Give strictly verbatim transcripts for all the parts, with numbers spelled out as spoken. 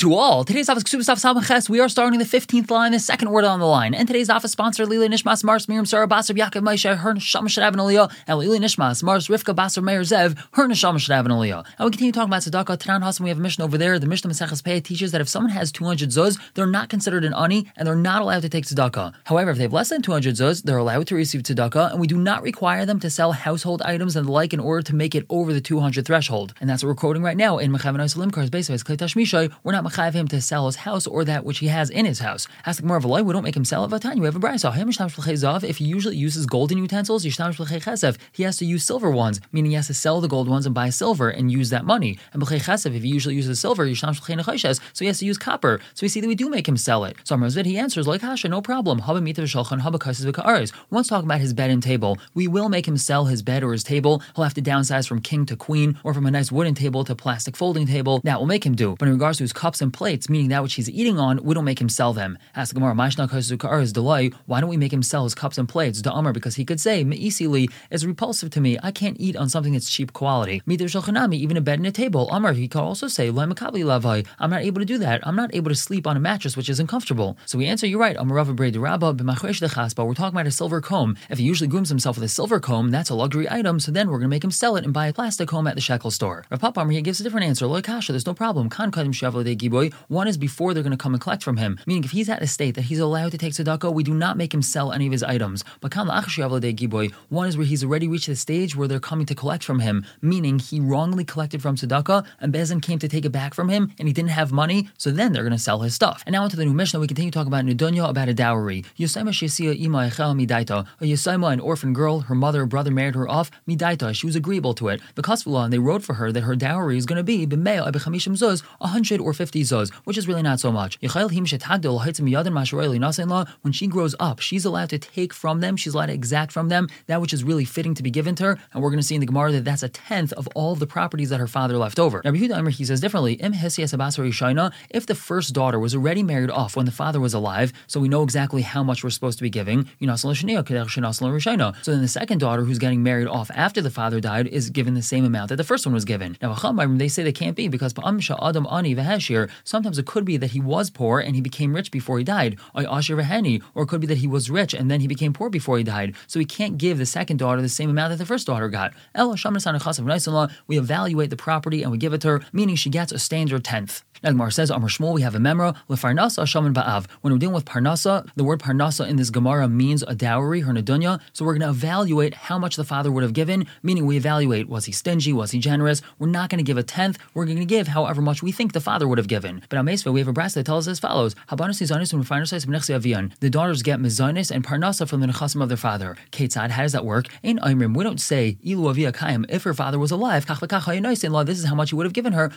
to all. Today's office, we are starting the fifteenth line, the second word on the line. And today's office sponsor, Lili Nishmas, Mars, Miriam Sarah Basar, Yaakov, Meisha, Her Neshama Should Have an Aliyah, and Lili Nishmas, Mars, Rivka, Basar, Meir, Zev, Her Neshama Should Have an Aliyah. And we continue talking about Sadaka, Tanahas, and we have a mission over there. The Mishnah Maseches Peah teaches that if someone has two hundred zuz, they're not considered an Ani, and they're not allowed to take Tzadakah. However, if they have less than two hundred zuz, they're allowed to receive Tzadakah, and we do not require them to sell household items and the like in order to make it over the two hundred threshold. And that's what we're quoting right now in Mechavin Oisalim Kar's base of his Klei Tashmishai. We're not mechav him to sell his house or that which he has in his house. Ask the Gemara of a loy, we don't make him sell it. Tani, we have a Brise. If he usually uses golden utensils, he has to use silver ones, meaning he has to sell the gold ones and buy silver and use that money. And if he usually uses silver, so he has to use copper. So we see that we do make him sell it. So Amar Zvid, he answers like Hasha, no problem. Once talking about his bed and table, we will make him sell his bed or his table. He'll have to downsize from king to queen, or from a nice wooden table to plastic folding table. That will make him do. But in regards to his cups and plates, meaning that which he's eating on, we don't make him sell them. Ask Gemara, why don't we make him sell his cups and plates? Because he could say, Me'isili, it's repulsive to me. I can't eat on something that's cheap quality. Even a bed and a table. Amar, he could also say, I'm not able to do that. I'm not able to sleep on a mattress which isn't comfortable. So we answer, you're right. We're talking about a silver comb. If he usually grooms himself with a silver comb, that's a luxury item, so then we're going to make him sell it and buy a plastic comb at the shekel store. Rav Papa Amar, he gives a different answer. Loy kasha, there's no problem. One is before they're going to come and collect from him, meaning if he's at a state that he's allowed to take tzedakah, we do not make him sell any of his items. But one is where he's already reached the stage where they're coming to collect from him, meaning he wrongly collected from tzedakah, and Bezin came to take it back from him, and he didn't have money, so then they're going to sell his stuff. And now into the new Mishnah, we continue talking about Nudonyah, about a dowry. Yosema she'sia ima echel midaita. A Yosema, an orphan girl, her mother or brother married her off, midaita, she was agreeable to it. V'kasvula, and they wrote for her that her dowry is going to be b'me'ah b'chamishim zuz, one hundred or fifty zuz, which is really not so much. When she grows up, she's allowed to take from them, she's allowed to exact from them that which is really fitting to be given to her, and we're going to see in the Gemara that that's a tenth of all the properties that her father left over. Rabbi Yehuda, he says differently, if the first daughter was already married off when the father was alive, so we know exactly how much we're supposed to be giving, so then the second daughter who's getting married off after the father died is given the same amount that the first one was given. Now, they say they can't be, because sometimes it could be that he was poor and he became rich before he died, or it could be that he was rich and then he became poor before he died, so he can't give the second daughter the same amount that the first daughter got. We evaluate the property and we give it to her, meaning she gets a standard tenth. Now, Gemara says, Amar Shmuel, we have a memra, lefarnasa shaman ba'av. When we're dealing with parnasa, the word parnasa in this Gemara means a dowry, her nedunya, so we're going to evaluate how much the father would have given, meaning we evaluate, was he stingy, was he generous? We're not going to give a tenth, we're going to give however much we think the father would have given. But on Meisva, we have a brass that tells us as follows, the daughters get Mizonis and parnasa from the nechassim of their father. Ketzad, how does that work? In Aimrim, we don't say, ilu avia kayim, if her father was alive, this is how much he would have given her,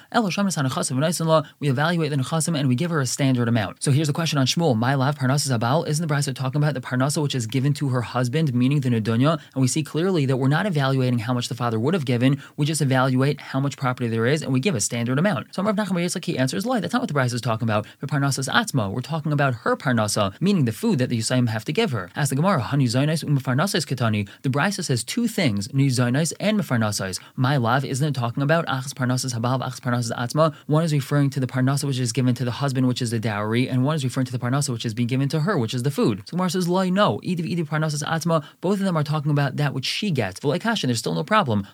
we evaluate the nechassim and we give her a standard amount. So here's the question on Shmuel. My love, parnasa zabal, isn't the brass talking about the parnasa which is given to her husband, meaning the nedunya? And we see clearly that we're not evaluating how much the father would have given, we just evaluate how much property there is and we give a standard amount. So Rav Nachman Yitzchak, he answers, loy, that's not what the brass is talking about. The parnasa is Atzma, we're talking about her parnasa, meaning the food that the Yosayim have to give her. Ask the Gemara, hanu zaynais u'mefarnasa is katani. The brass says two things, nu zaynais and mefarnasa. My love, isn't it talking about achs parnasa habal, achs parnasa Atzma? One is referring to the parnasa which is given to the husband, which is the dowry, and one is referring to the parnasa which is being given to her, which is the food. So Gemara says, loy, no, idiv idiv parnasa Atzma. Both of them are talking about that which she gets. V'lei kashin, there's still no problem.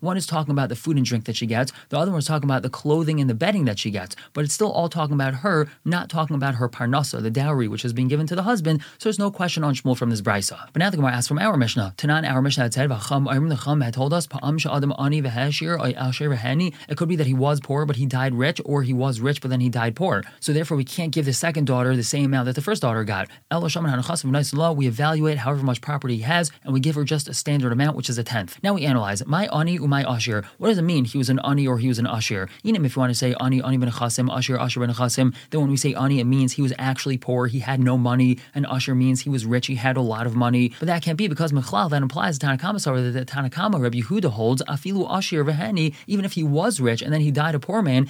One is talking about the food and drink that she gets, the other one is talking about the clothing and the bedding that she gets, but it's still all talking about her, not talking about her parnasa, the dowry which is being given to the husband, so there's no question on Shmuel from this brisa. But now the Gemara asks from our Mishnah. Tanan, our Mishnah had said, V'cham had told us, Pa'am she'adam ani v'hashir ay asher v'hani. It could be that he was poor but he died rich, or he was rich but then he died poor. So therefore we can't give the second daughter the same amount that the first daughter got. We evaluate however much property he has and we give her just a standard amount, which is a tenth. Now we analyze, my ani umay asher. What does it mean he was an ani or he was an asher? Even if you want to say ani, ani ben Hasim, asher, asher ben Hasim, then when we say ani, it means he was actually poor, he had no money, and asher means he was rich, he had a lot of money. But that can't be, because mechlal, that implies the Tanakama, sorry, that the Tanakama Rabbi Yehuda holds afilu asher v'hani, even if he was rich and then he died a poor man,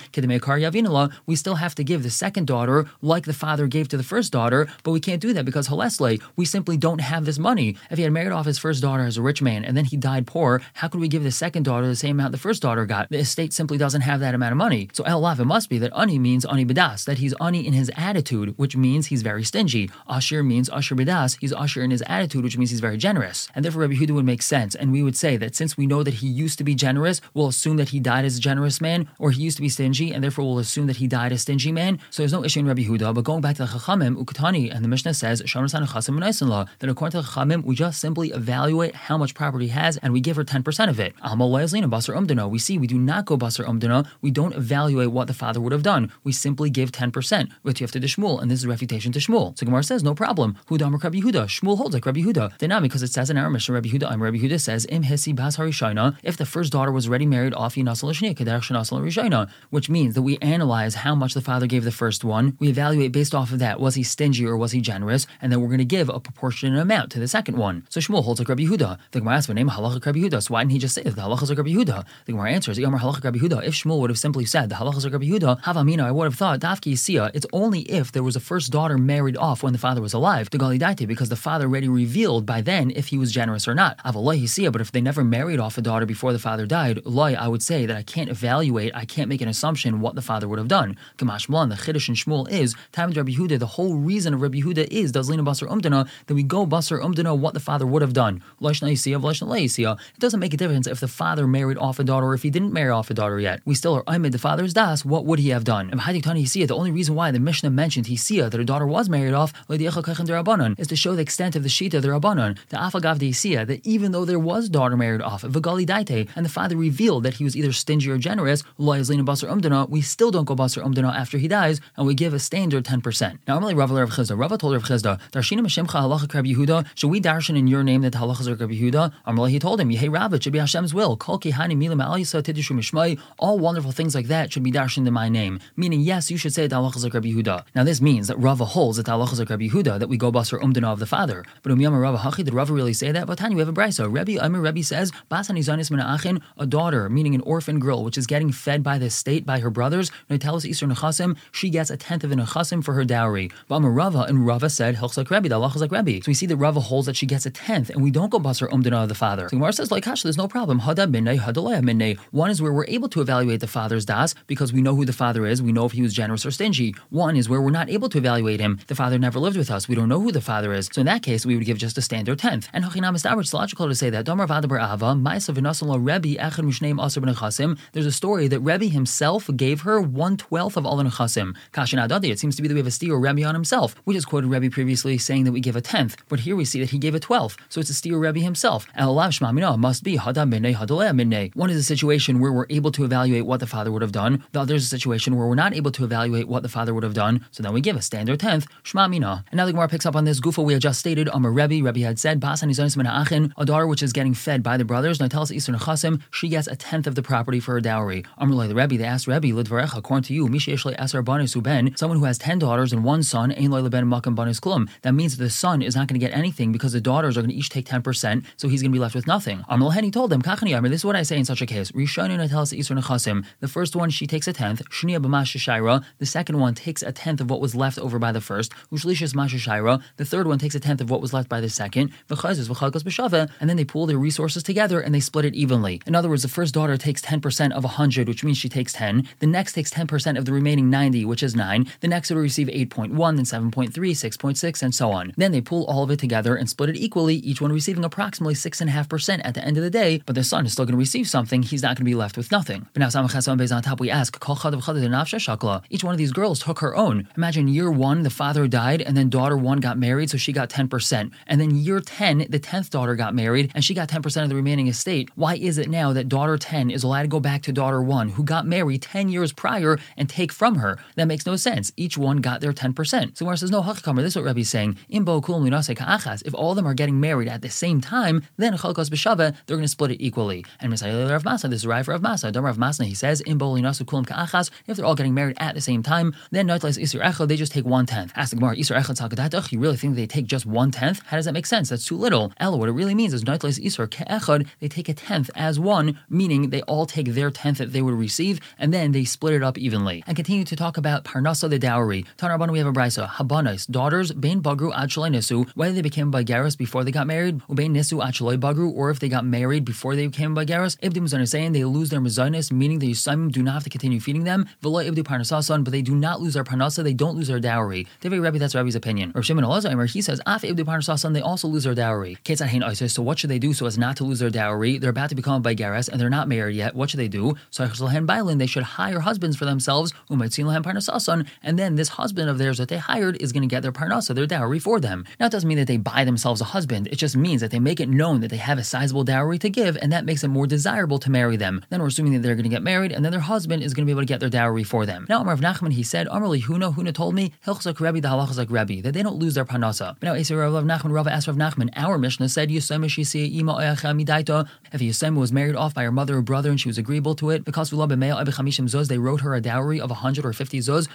we still have to give the second daughter like the father gave to the first daughter, but we can't do that because Halesle, we simply don't have this money. If he had married off his first daughter as a rich man and then he died poor, how could we give the second daughter the same amount the first daughter got? The estate simply doesn't have that amount of money. So El Lav, it must be that Ani means Ani Bidas, that he's Ani in his attitude, which means he's very stingy. Asher means Asher Bidas, he's Asher in his attitude, which means he's very generous. And therefore Rabbi Yehuda would make sense, and we would say that since we know that he used to be generous, we'll assume that he died as a generous man, or he used to be stingy, and therefore we'll assume that he died as a stingy man. So there's no issue in Rabbi Yehuda, but going back to the Chachamim, Uktani, and the Mishnah says, that according to the Chachamim, we just simply evaluate how much property he has, and we give her ten percent of it. Basar Umdana, we see we do not go Basar Umdana, we don't evaluate what the father would have done. We simply give ten percent, which you have to Shmuel, and this is refutation to Shmuel. So Gemara says, no problem. Hudam Rabbi Yehuda, Shmuel holds like Rabbi Yehuda. Then not, because it says in our Mishnah, Rabbi Yehuda, I'm Rabbi Yehuda says, Im Hisi Bas Harishayna, if the first daughter was already married off Yinasal Shnia, Kedar Shanasal Rishayna, which means that we analyze how much the father gave the first one, we evaluate based off of that, was he stingy or was he generous, and then we're going to give a proportionate amount to the second one. So Shmuel holds like Rabbi Yehuda. The Gemara asks, name Halachah Rabbi Yehuda, so why didn't he just say that the Halachah's like Rabbi Yehuda? The Gemara answers, Yomar Halachah Rabbi Yehuda, if Shmuel would have simply said the Halachah's like Rabbi Yehuda, Havamina, I would have thought, Dafki Yisia, it's only if there was a first daughter married off when the father was alive, to Galidaite, because the father already revealed by then if he was generous or not. Avalei Hisia, but if they never married off a daughter before the father died, loy, I would say that I can't evaluate, I can't make an assumption what the father would have done. Kamash Mlan, the Chiddush and Shmuel is, time of Rabbi Yehuda, the whole reason of Rabbi Yehuda is, does Lina Basar Umdana, that we go Basar Umdana what the father would have done. Loishna Hisia, Loishna Hisia. It doesn't make a difference if the father married off a daughter or if he didn't marry off a daughter yet. We still are Aymed, the father's das, what would he have done? And Tani Hisia, the only reason why the Mishnah mentioned Hisia, that her daughter was married off, is to show the extent of the Shita, the Rabbanon, the Afagav de Hisia, that even though there was daughter married off, Vagali Daite, and the father revealed that he was either stingy or generous, we still don't go Basar Umdana after he dies, and we give a standard ten percent. Now, Amalei Rav Rav Chizda, Rav told Rav Chizda, Darshina Meshimcha Halachah Rabbi Yehuda, should we darshan in your name that Halachah Rabbi Yehuda? Amalei, he told him, Yehi Rav, it should be Hashem's will. Kol Kihani Milim Al Yisa Tidishu Mishmai, all wonderful things like that should be darshan in my name. Meaning, yes, you should say Halachah Rabbi Yehuda. Now, this means that Rava holds that Halachah Rabbi Yehuda, that we go Basar Umdana of the father. But Umyama Rava Hachi, did Rava really say that? But Tani, we have a Brise. Rebbe, Amir Rebbe says, Basan Mizonis Menachin, a daughter, meaning an orphan girl, which is getting fed by the state, by her brothers, Noitalis Isra Nechassim, she gets a tenth of a Nechassim for her dowry. But Amir Rava, and Rava said, Hilchzak Rebbe, the Halachah Rebbe. So we see that Rava holds that she gets a tenth, and we don't go Basar Umdana of the father. So Gemara says, like Hash, there's no problem. Hada Minay, Hadalaya Minay. One is where we're able to evaluate the father's das, because we know who the father is, we know if he was generous or stingy. One is where we're not able to evaluate him. The father never lived with us. We don't know who the father is. So in that case, we would give just a standard tenth. And it's logical to say that there's a story that Rebbe himself gave her one twelfth of all the nechassim. It seems to be that we have a steer Rebbe on himself. We just quoted Rebbe previously saying that we give a tenth, but here we see that he gave a twelfth. So it's a steer Rebbe himself. Must be one is a situation where we're able to evaluate what the father would have done. The other is a situation where we're not able to evaluate what the father would have done. So then we give a standard tenth. Shma mina. And now the Gemara picks up on this gufa we had just stated. Amar Rebbe, Rebbe had said, a daughter which is getting fed by the brothers, she gets a tenth of the property for her dowry. Amar the Rebbe, they asked Rebbe, Lidvarecha, according to you, someone who has ten daughters and one son, that means that the son is not going to get anything because the daughters are going to each take ten percent, so he's going to be left with nothing. Amar Hen, he told them, this is what I say in such a case. The first one, she takes a tenth, the second one takes a tenth of what was left over by the first, the third one takes a tenth of what was left by the second, and then they pool their resources together and they split it evenly. In other words, the first daughter takes ten percent of one hundred, which means she takes ten, the next takes ten percent of the remaining ninety, which is nine, the next will receive eight point one, then seven point three, six point six, and so on. Then they pool all of it together and split it equally, each one receiving approximately six point five percent at the end of the day, but the son is still going to receive something, he's not going to be left with nothing. But now Samachasam Bez on top, we ask, each one of these girls took her own. Imagine year one, the father died, and then daughter one got married, so she got ten percent. And then year ten, the tenth daughter got married, and she got ten percent of the remaining estate. Why is it now that daughter ten is allowed to go back to daughter one, who got married ten years prior, and take from her? That makes no sense. Each one got their ten percent. So Gemara says, no, Hachkamer, this is what Rebbe is saying. If all of them are getting married at the same time, then Chalkos B'Shaveh, they're going to split it equally. And Misayel Rav Masa, this is Rav Masa. Dom Rav Masa, he says, if they're all getting married at the same time, then Notlais Isur Echad, they just take one-tenth. Ask the Gemara, Isur Echad Tzakadatach, you really think they take just one-tenth? How does that make sense? That's too little. Ella, what it really means is Notlais Isur Ke'echad, they take a tenth as one, meaning they all take their tenth that they would receive. receive, and then they split it up evenly. And continue to talk about Parnassa, the dowry. Tana Rabbanan, we have a Brise. Habanos, daughters, bein bagru ad shaloi nisu, whether they became bagaris before they got married, ubein nisu ad shaloi bagru, or if they got married before they became bagaris, ibdu mizonis, saying they lose their mizonis, meaning the Yosema do not have to continue feeding them, v'lo ibdu parnassa son, but they do not lose their Parnassa, they don't lose their dowry. Devi Rebbe, that's Rabbi's opinion. Rav Shimon HaLazar, he says, af ibdu parnassa son, they also lose their dowry. Ketzad hein oisos, so what should they do so as not to lose their dowry? They're about to become bagaris, and they're not married yet. What should they do? So they should hire husbands for themselves, and then this husband of theirs that they hired is going to get their parnassa, their dowry, for them. Now, it doesn't mean that they buy themselves a husband. It just means that they make it known that they have a sizable dowry to give, and that makes it more desirable to marry them. Then we're assuming that they're going to get married, and then their husband is going to be able to get their dowry for them. Now, Rav Nachman, he said, Amalei Huna, Huna told me, Hilchzak Rebbe, the halachas like Rebbe, that they don't lose their parnassa. But now, Rav Nachman, Rav asked Rav Nachman, our Mishnah said, Yosema Shisi Ima Oyacha Midaito, if Yosema was married off by her mother or brother and she was agreeable to it, because they wrote her a dowry of one hundred or fifty zuz.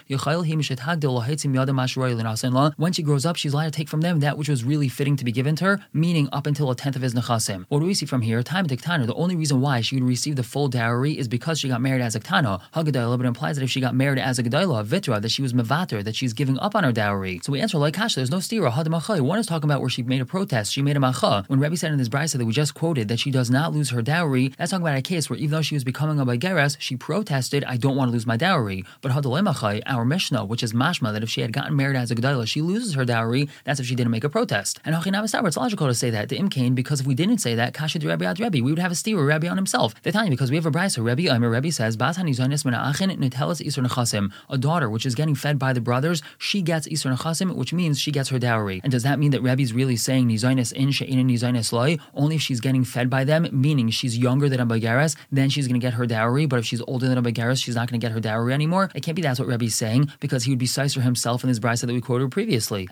When she grows up, she's allowed to take from them that which was really fitting to be given to her, meaning up until a tenth of his nechassim. What do we see from here? Time to Ktana, the only reason why she would receive the full dowry is because she got married as a Ktana. Hagadaila, but it implies that if she got married as a Gadaila, Vitra, that she was Mevater, that she's giving up on her dowry. So we answer like Hasha, there's no stira. Hadamachai. One is talking about where she made a protest, she made a macha. When Rebbe said in this brisa that we just quoted that she does not lose her dowry, that's talking about a case where even though she was becoming a baigeres, she protested, I don't want to lose my dowry. But Hadolemachai, our Mishnah, which is mashma, that if she had gotten married as a G'dayla, she loses her dowry, that's if she didn't make a protest. And Hachinam Estaber, it's logical to say that, the Imkain, because if we didn't say that, Kasha de Rebbe ad Rebbe, we would have a steer Rebbe on himself. The Tani, because we have a brisa, Rebbe Omer, Rebbe says, Bas hanizaynes min ha'achin nitelas isur nechassim, a daughter which is getting fed by the brothers, she gets isur nechassim, which means she gets her dowry. And does that mean that Rebbe's really saying nizaynes in she'ein nizaynes loy? Only if she's getting fed by them, meaning she's younger than a baigeres, then she's going to get her dowry, but if she's older than a baigeres, she's not going to get her dowry anymore. It can't be that's what Rebbe's saying, because he would be sicer himself in this brisa that we quoted previously.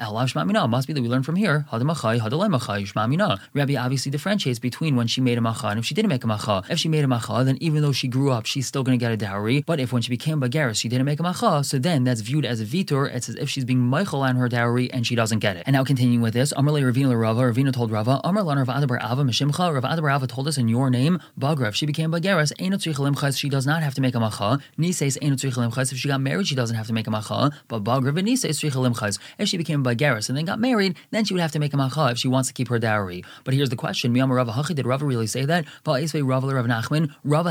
Must be that we learned from here. Rebbe obviously differentiates between when she made a macha and if she didn't make a macha. If she made a macha, then even though she grew up, she's still going to get a dowry, but if when she became baigeres, she didn't make a macha, so then that's viewed as a vitur. It's as if she's being meichel on her dowry and she doesn't get it. And now continuing with this, Amar le Ravina Rava, Ravina told Rava, Amar lan Rav Adabar Ava Meshimcha, Rav Adabar Ava told us in your name, Bagrav, she became baigeres, she does not have to make a macha. Niseis if she got married, she doesn't have to make a macha. But Bagrav and Niseis if she became baigeres and then got married, then she would have to make a macha if she wants to keep her dowry. But here's the question: Miyam Rava Hachi, did Rava really say that? Rava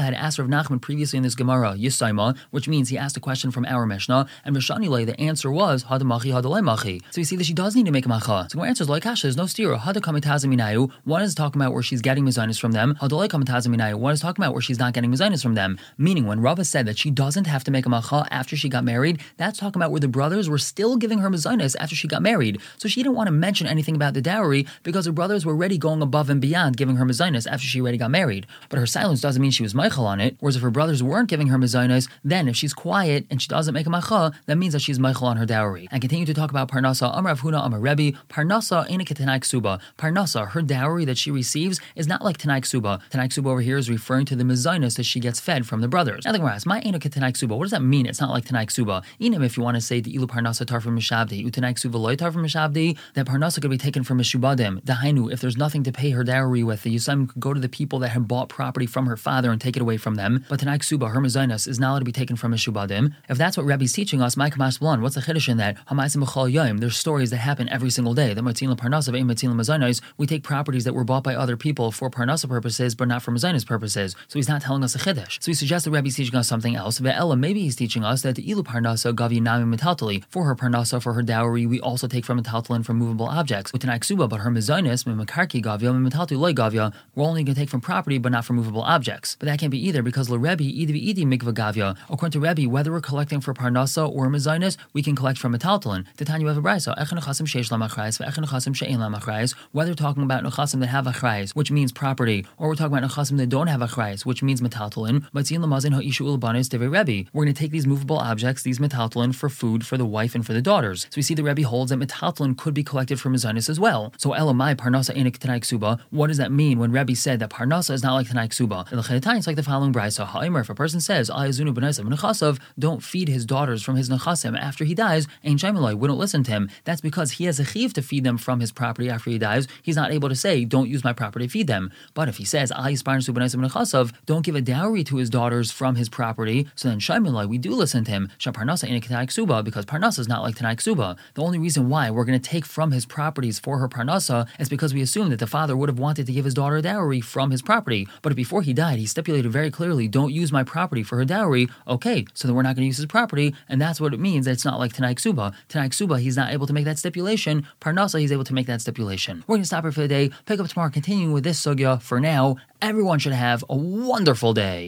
had asked Rav Nachman previously in this Gemara Yisayma, which means he asked a question from our Mishnah, and Mishanilei, the answer was Hadamachi Hadalemachi. So you see that she does need to make a macha. So our answer is like Hasha, there's no stira. Hadakamitasminayu. One is talking about where she's getting mizainis from them. Hadalekamitasminayu. One is talking about where she's not getting mizainis from them. Meaning, when Rava said that she doesn't have to make a macha after she got married, that's talking about where the brothers were still giving her mizainis after she got married. So she didn't want to mention anything about the dowry because her brothers were already going above and beyond giving her mizainis after she already got married. But her silence doesn't mean she was meichel on it. Whereas if her brothers weren't giving her mizainis, then if she's quiet and she doesn't make a macha, that means that she's meichel on her dowry. And continue to talk about Parnassa. Amar Rav Huna, Amar Rebbe, Parnassa ain't a ketanai ksuba. Parnassa, her dowry that she receives, is not like tanai ksuba. Tanai ksuba over here is referring to the mizainis that she gets fed from the brothers. Now the Gemara asks, my ain't a ketanai ksuba. What does that mean? It's not like tanai ksuba. Inim, if you want to say the ilu parnasa tar from mishabdi, utanai ksuba loy tar from mishabdi, that parnasa could be taken from mishubadim. Dahainu, if there's nothing to pay her dowry with, the Yosem could go to the people that had bought property from her father and take it away from them. But tanai ksuba, her mezainas, is not allowed to be taken from mishubadim. If that's what Rebbe's teaching us, my kamash blan, what's the chiddush in that? Hamaisim b'chol yom. There's stories that happen every single day. The matzin leparnasa ve'im matzin lemezainas. We take properties that were bought by other people for parnasa purposes, but not for mezainas purposes. So he's not telling us a chiddush. So he suggests that Rebbe's teaching us something else. Ve'ela, maybe he's teaching us that the ilu parnasa gavi nami metaltali. For her parnasa, for her dowry, we also take from metaltalin, from movable objects. With tanai ksuba, but her mezainas mimakarki gavia mimetaltu loy gavia. We're only going to take from property, but not from movable objects. But that can't be either because le Rebbe idvi idi mikva gavia. According to Rebbe, whether we're collecting for parnasa or mezainas, we can collect from metaltalin. Tani we have a brisa. Echad nechassim sheish la machrais, ve'echad nechassim she'ein la machrais. Whether talking about nechassim that have achrais, which means property, or we're talking about nechassim that don't have achrais, which means metaltalin. Matzin lamazin ha'ishu ulbanis devei Rebbe. We're going to take these movable objects, these metaltalin, for food, for the wife, and for the daughters. So we see the Rebbe holds that metaltalin could be collected from mezainis as well. So elamai parnasa enik tanai ksuba. What does that mean when Rebbe said that parnasa is not like tanai ksuba? It's like the following brisa. Ha'omer, if a person says ayazunu b'naisav nechasav, don't feed his daughters from his nechassim after he dies, ain't shaimaloi, we don't listen to him. That's because he has a chiv to feed them from his property after he dies. He's not able to say, don't use my property to feed them. But if he says ayis parnasu b'naisav nechasav, don't give a dowry to his daughters dollars from his property, so then Shaimalai, we do listen to him, Shaparnasa in Tanai Ksuba, because Parnassa is not like Tanai Ksuba. The only reason why we're going to take from his properties for her Parnassa is because we assume that the father would have wanted to give his daughter a dowry from his property, but before he died, he stipulated very clearly, don't use my property for her dowry, okay, so then we're not going to use his property, and that's what it means that it's not like Tanai Ksuba. Tanai Ksuba, he's not able to make that stipulation. Parnassa, he's able to make that stipulation. We're going to stop here for the day, pick up tomorrow, continuing with this sugya. For now, everyone should have a wonderful day.